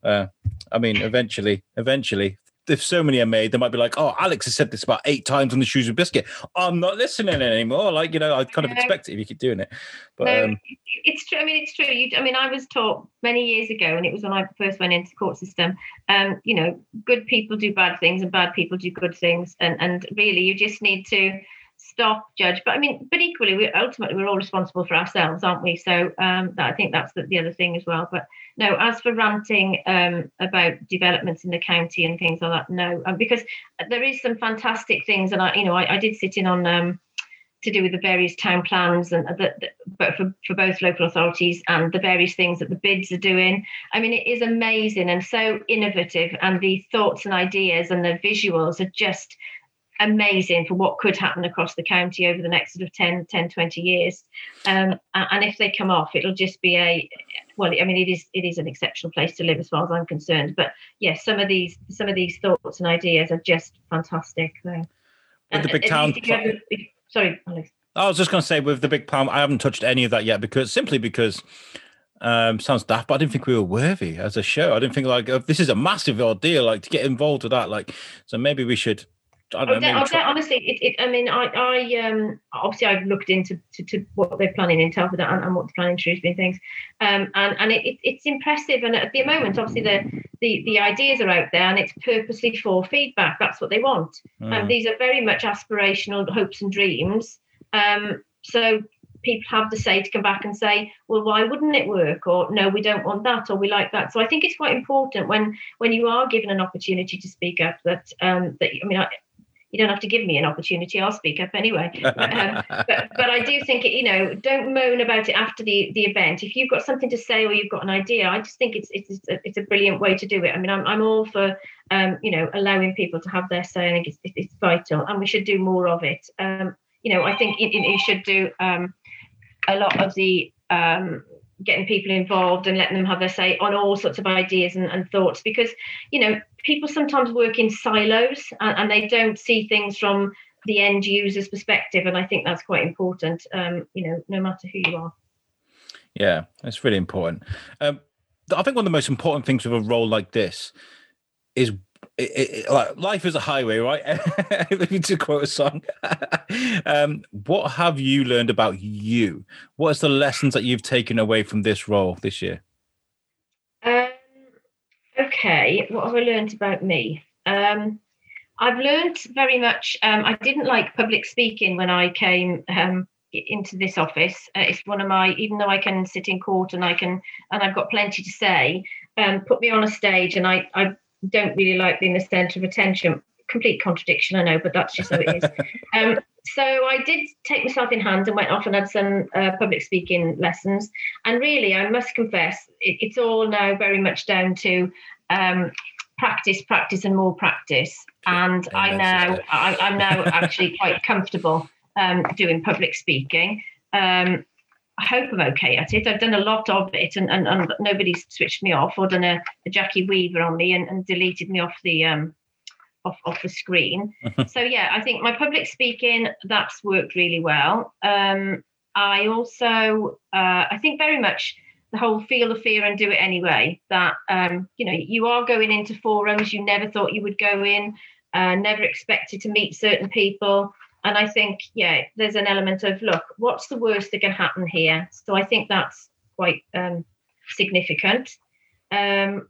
Uh, I mean, eventually, eventually, if so many are made, they might be like, oh, Alex has said this about eight times on the Shrewsbury Biscuit. I'm not listening anymore. Like, you know, I kind of expect it if you keep doing it. But no, um, it's true. I mean, it's true. You, I mean, I was taught many years ago, and it was when I first went into the court system, um, you know, good people do bad things and bad people do good things. And, and really, you just need to stop, judge. But I mean, but equally, we ultimately, we're all responsible for ourselves, aren't we? So um, that, I think that's the, the other thing as well. But no, as for ranting um, about developments in the county and things like that, no, um, because there is some fantastic things. And I, you know, I, I did sit in on um, to do with the various town plans and the, the, but for, for both local authorities and the various things that the bids are doing. I mean, it is amazing and so innovative, and the thoughts and ideas and the visuals are just amazing for what could happen across the county over the next sort of ten, twenty years. Um, and if they come off, it'll just be a, well, I mean, it is it is an exceptional place to live as far as I'm concerned. But yes, yeah, some of these some of these thoughts and ideas are just fantastic. So, with the big town, ever, sorry, Alex. I was just going to say with the big palm, I haven't touched any of that yet because simply because. Um, sounds daft, but I didn't think we were worthy as a show. I didn't think like oh, this is a massive ordeal, like to get involved with that. Like, so maybe we should. I don't know, I don't, honestly, it, it, I mean, I, I um, obviously I've looked into to, to what they're planning in Telford and, and what they're planning in Shrewsbury and things, um, and and it, it, it's impressive. And at the moment, obviously, the, the the ideas are out there, and it's purposely for feedback. That's what they want. And mm. um, these are very much aspirational hopes and dreams. Um, so people have the say to come back and say, well, why wouldn't it work? Or no, we don't want that, or we like that. So I think it's quite important when when you are given an opportunity to speak up. That um, that I mean, I. You don't have to give me an opportunity. I'll speak up anyway. But, um, but, but I do think, it, you know, don't moan about it after the, the event. If you've got something to say or you've got an idea, I just think it's it's a, it's a brilliant way to do it. I mean, I'm I'm all for, um, you know, allowing people to have their say. I think it's, it's vital, and we should do more of it. Um, you know, I think it, it should do um, a lot of the um, getting people involved and letting them have their say on all sorts of ideas and, and thoughts, because, you know, people sometimes work in silos and, and they don't see things from the end user's perspective. And I think that's quite important, um, you know, no matter who you are. Yeah, that's really important. Um, I think one of the most important things with a role like this is It, it, like, life is a highway, right? To quote a song. um, what have you learned about you? What is the lessons that you've taken away from this role this year? Um, okay, what have I learned about me? Um, I've learned very much. Um, I didn't like public speaking when I came um, into this office. Uh, it's one of my, even though I can sit in court and I can, and I've got plenty to say, um, put me on a stage and I, I don't really like being the centre of attention. Complete contradiction, I know, but that's just how it is. Um, so I did take myself in hand and went off and had some uh, public speaking lessons. And really, I must confess, it, it's all now very much down to um, practice, practice and more practice. And yeah, I know I, I'm now actually quite comfortable um, doing public speaking. Um, I hope I'm okay at it. I've done a lot of it and, and, and nobody's switched me off or done a, a Jackie Weaver on me and, and deleted me off the um, off, off the screen. So, yeah, I think my public speaking, that's worked really well. Um, I also, uh, I think very much the whole feel the fear and do it anyway, that, um, you know, you are going into forums you never thought you would go in, uh, never expected to meet certain people. And I think, yeah, there's an element of, look, what's the worst that can happen here? So I think that's quite um, significant. Um,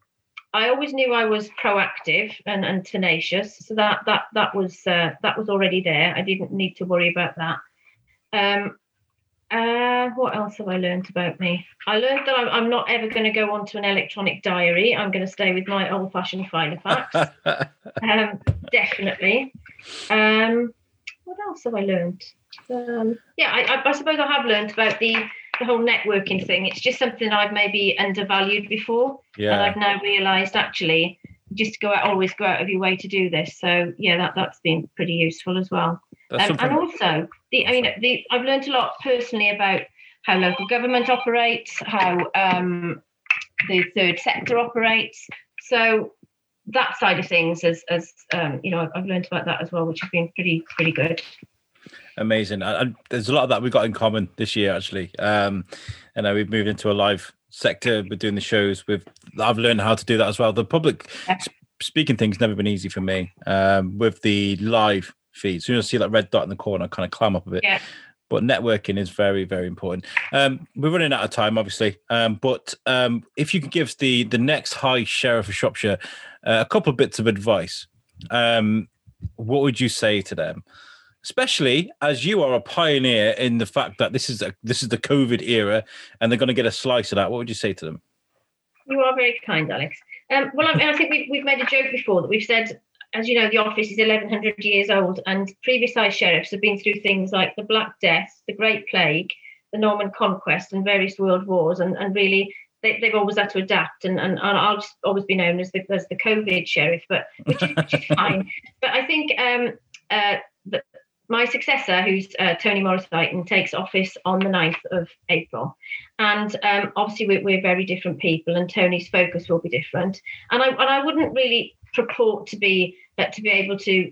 I always knew I was proactive and, and tenacious, so that that that was uh, that was already there. I didn't need to worry about that. Um, uh, what else have I learned about me? I learned that I'm, I'm not ever going to go onto an electronic diary. I'm going to stay with my old-fashioned file of facts, um, definitely. Um, What else have I learned? Um, yeah, I, I, I suppose I have learned about the, the whole networking thing. It's just something I've maybe undervalued before. Yeah. And I've now realised, actually, just go out, always go out of your way to do this. So, yeah, that, that's been pretty useful as well. Um, and also, the, I mean, the, I've learned a lot personally about how local government operates, how um, the third sector operates. So that side of things, as as um, you know, I've learned about that as well, which has been pretty pretty good. Amazing. I, I, there's a lot of that we've got in common this year, actually. Um, and uh, we've moved into a live sector. We're doing the shows. We've I've learned how to do that as well. The public sp- speaking thing's never been easy for me. Um, with the live feed, so you see that red dot in the corner, I kind of climb up a bit. Yeah. But networking is very, very important. Um, we're running out of time, obviously. Um, but um, if you could give the the next High Sheriff of Shropshire uh, a couple of bits of advice, um, what would you say to them? Especially as you are a pioneer in the fact that this is a, this is the COVID era, and they're going to get a slice of that. What would you say to them? You are very kind, Alex. Um, well, I, mean, I think we've, we've made a joke before that we've said, as you know, the office is eleven hundred years old, and previous high sheriffs have been through things like the Black Death, the Great Plague, the Norman Conquest, and various world wars. And, and really, they, they've always had to adapt. And, and, and I'll just always be known as the, as the COVID sheriff, but which is, which is fine. But I think um, uh, that my successor, who's uh, Tony Morris-Vighton, takes office on the ninth of April. And um, obviously, we're, we're very different people, and Tony's focus will be different. And I and I wouldn't really purport to be uh, to be able to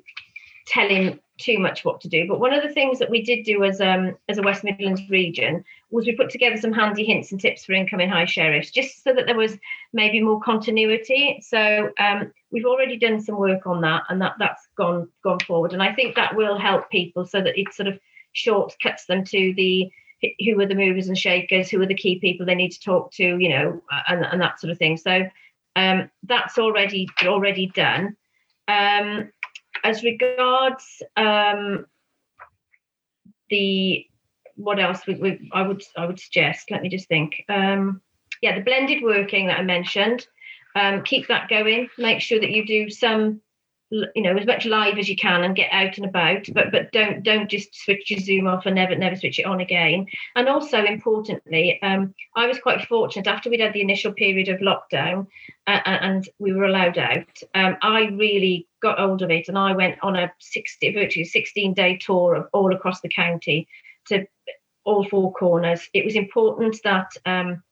tell him too much what to do, but one of the things that we did do as um as a West Midlands region was we put together some handy hints and tips for incoming high sheriffs, just so that there was maybe more continuity. So um we've already done some work on that, and that that's gone gone forward, and I think that will help people so that it sort of shortcuts them to the who are the movers and shakers, who are the key people they need to talk to, you know, and, and that sort of thing. So Um, that's already already done. Um, as regards um, the what else we, we, I would I would suggest. Let me just think. Um, yeah, the blended working that I mentioned. Um, keep that going. Make sure that you do some, you know, as much live as you can and get out and about. But but don't don't just switch your Zoom off and never never switch it on again. And also importantly, um, I was quite fortunate after we'd had the initial period of lockdown uh, and we were allowed out. Um, I really got hold of it, and I went on a sixty virtually sixteen day tour of all across the county to all four corners. It was important that um,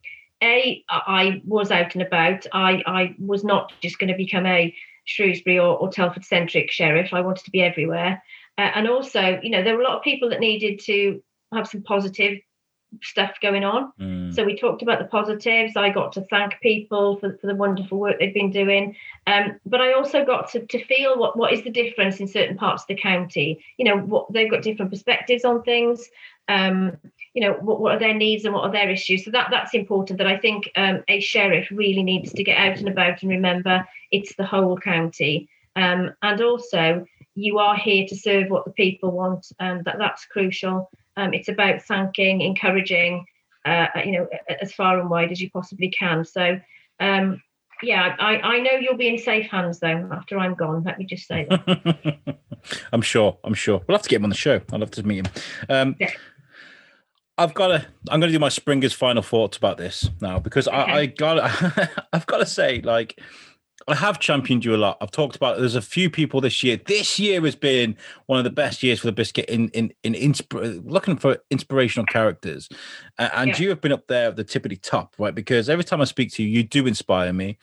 a I was out and about. I I was not just going to become a Shrewsbury or, or Telford-centric sheriff. I wanted to be everywhere. Uh, and also, you know, there were a lot of people that needed to have some positive stuff going on. Mm. So we talked about the positives. I got to thank people for, for the wonderful work they've been doing. Um, but I also got to, to feel what, what is the difference in certain parts of the county. You know, what they've got different perspectives on things. Um, you know, what, what are their needs and what are their issues? So that that's important, that I think um, a sheriff really needs to get out and about and remember it's the whole county. Um, and also, you are here to serve what the people want, and that, that's crucial. Um, it's about thanking, encouraging, uh, you know, as far and wide as you possibly can. So, um, yeah, I, I know you'll be in safe hands, though, after I'm gone. Let me just say that. I'm sure, I'm sure. We'll have to get him on the show. I'd love to meet him. Um, yeah. I've got to, I'm going to do my Springer's final thoughts about this now, because okay. I, I got, I've got to say, like, I have championed you a lot. I've talked about it. There's a few people this year. This year has been one of the best years for the biscuit in in in insp- looking for inspirational characters, uh, and yeah. you have been up there at the tippity top, right? Because every time I speak to you, you do inspire me.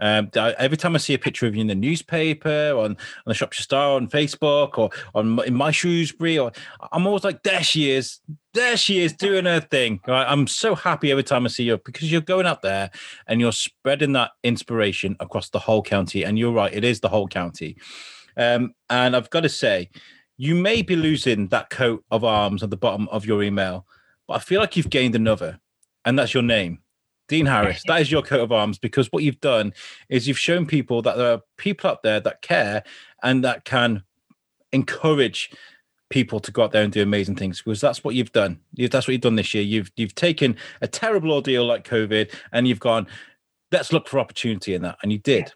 Um, every time I see a picture of you in the newspaper, on, on the Shropshire Star, on Facebook, or on in my Shrewsbury, or I'm always like, there she is. There she is doing her thing. I'm so happy every time I see you, because you're going out there and you're spreading that inspiration across the whole county. And you're right, it is the whole county. Um, and I've got to say, you may be losing that coat of arms at the bottom of your email, but I feel like you've gained another, and that's your name. Dean Harris, that is your coat of arms, because what you've done is you've shown people that there are people out there that care and that can encourage people to go out there and do amazing things, because that's what you've done. That's what you've done this year. You've you've taken a terrible ordeal like COVID, and you've gone, let's look for opportunity in that, and you did.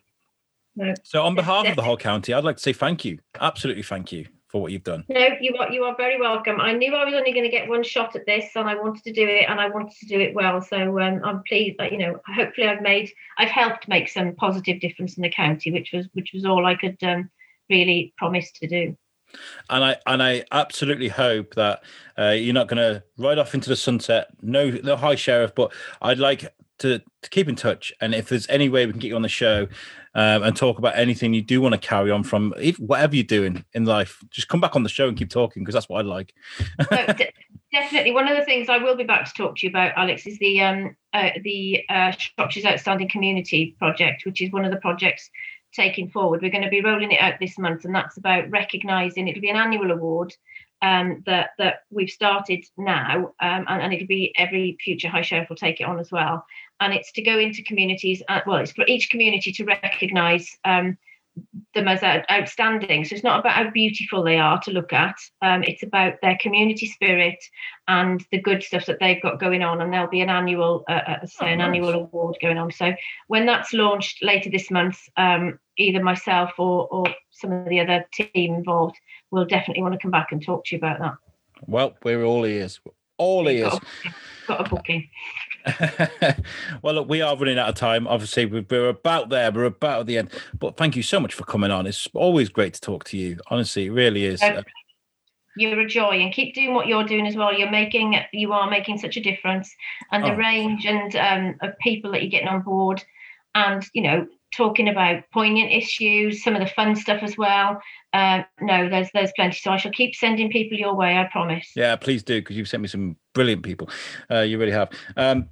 No, so on behalf of the whole county, I'd like to say thank you. Absolutely, thank you for what you've done. No, you are you are very welcome. I knew I was only going to get one shot at this, and I wanted to do it, and I wanted to do it well. So um, I'm pleased that, you know, hopefully I've made, I've helped make some positive difference in the county, which was which was all I could um, really promise to do. And I and I absolutely hope that uh, you're not going to ride off into the sunset. No, no, hi, Sheriff, but I'd like to, to keep in touch. And if there's any way we can get you on the show um, and talk about anything you do want to carry on from, if, whatever you're doing in life, just come back on the show and keep talking, because that's what I like. No, de- definitely. One of the things I will be back to talk to you about, Alex, is the, um, uh, the uh, Shropshire's Outstanding Community Project, which is one of the projects taking forward. We're going to be rolling it out this month, and that's about recognising, it'll be an annual award um, that that we've started now, um, and, and it'll be every future High Sheriff will take it on as well. And it's to go into communities, uh, well, it's for each community to recognise um, them as outstanding. So it's not about how beautiful they are to look at, um, it's about their community spirit and the good stuff that they've got going on, and there'll be an annual uh, uh, say, oh, an nice. annual award going on. So when that's launched later this month, um, either myself or, or some of the other team involved will definitely want to come back and talk to you about that. Well, we're all ears. All ears. Got a, got a booking. Well, look, we are running out of time. Obviously, we're about there. We're about at the end. But thank you so much for coming on. It's always great to talk to you. Honestly, it really is. Okay. You're a joy, and keep doing what you're doing as well. You're making, you are making such a difference, and the oh. range and um, of people that you're getting on board, and you know, talking about poignant issues, some of the fun stuff as well. Uh, no, there's there's plenty. So I shall keep sending people your way, I promise. Yeah, please do, because you've sent me some brilliant people. Uh, you really have. Um,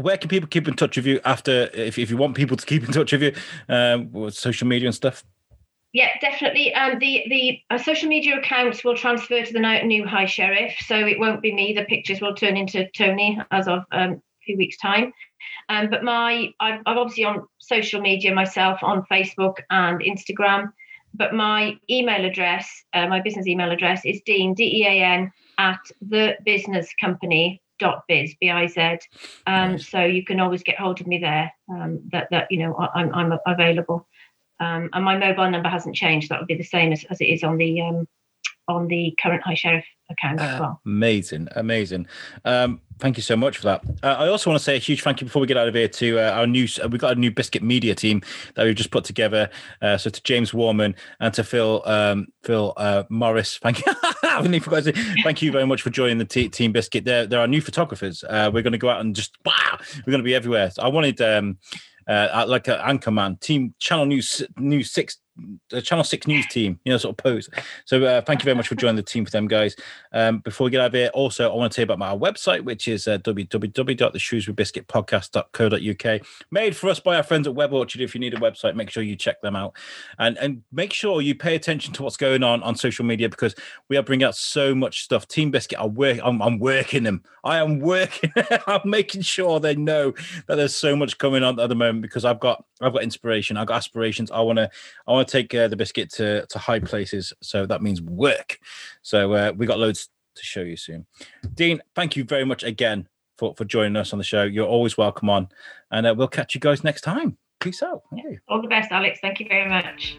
where can people keep in touch with you after, if, if you want people to keep in touch with you, um, with social media and stuff? Yeah, definitely. Um, the the uh, social media accounts will transfer to the new High Sheriff, so it won't be me. The pictures will turn into Tony as of um, a few weeks' time. Um, but my, I'm obviously on social media myself, on Facebook and Instagram. But my email address, uh, my business email address is Dean, D E A N, at the business company dot biz, B I Z. Um, nice. So you can always get hold of me there. Um, that that you know, I, I'm I'm available. Um, and my mobile number hasn't changed. That would be the same as, as it is on the um, on the current High Sheriff account uh, as well. Amazing, amazing. Um, thank you so much for that. Uh, I also want to say a huge thank you before we get out of here to uh, our new, uh, we've got a new Biscuit Media team that we've just put together. Uh, so to James Warman and to Phil um, Phil uh, Morris, thank you. I haven't even forgotten to say, thank you very much for joining the t- Team Biscuit. They're, they're our new photographers. Uh, we're going to go out and just, wow, we're going to be everywhere. So I wanted... Um, Uh, like an anchorman, Team Channel News News Six the Channel six News team, you know, sort of pose. So uh, thank you very much for joining the team for them, guys. Um, before we get out of here, also, I want to tell you about my website, which is uh, w w w dot the shrews burry biscuit podcast dot co dot u k. Made for us by our friends at Web Orchard. If you need a website, make sure you check them out. And, and make sure you pay attention to what's going on on social media, because we are bringing out so much stuff. Team Biscuit, I work, I'm, I'm working them. I am working. I'm making sure they know that there's so much coming on at the moment, because I've got I've got inspiration. I've got aspirations. I want to I want to take uh, the biscuit to, to high places. So that means work. So uh, we got loads to show you soon. Dean, thank you very much again for, for joining us on the show. You're always welcome on, and uh, we'll catch you guys next time. Peace out. All the best, Alex. Thank you very much.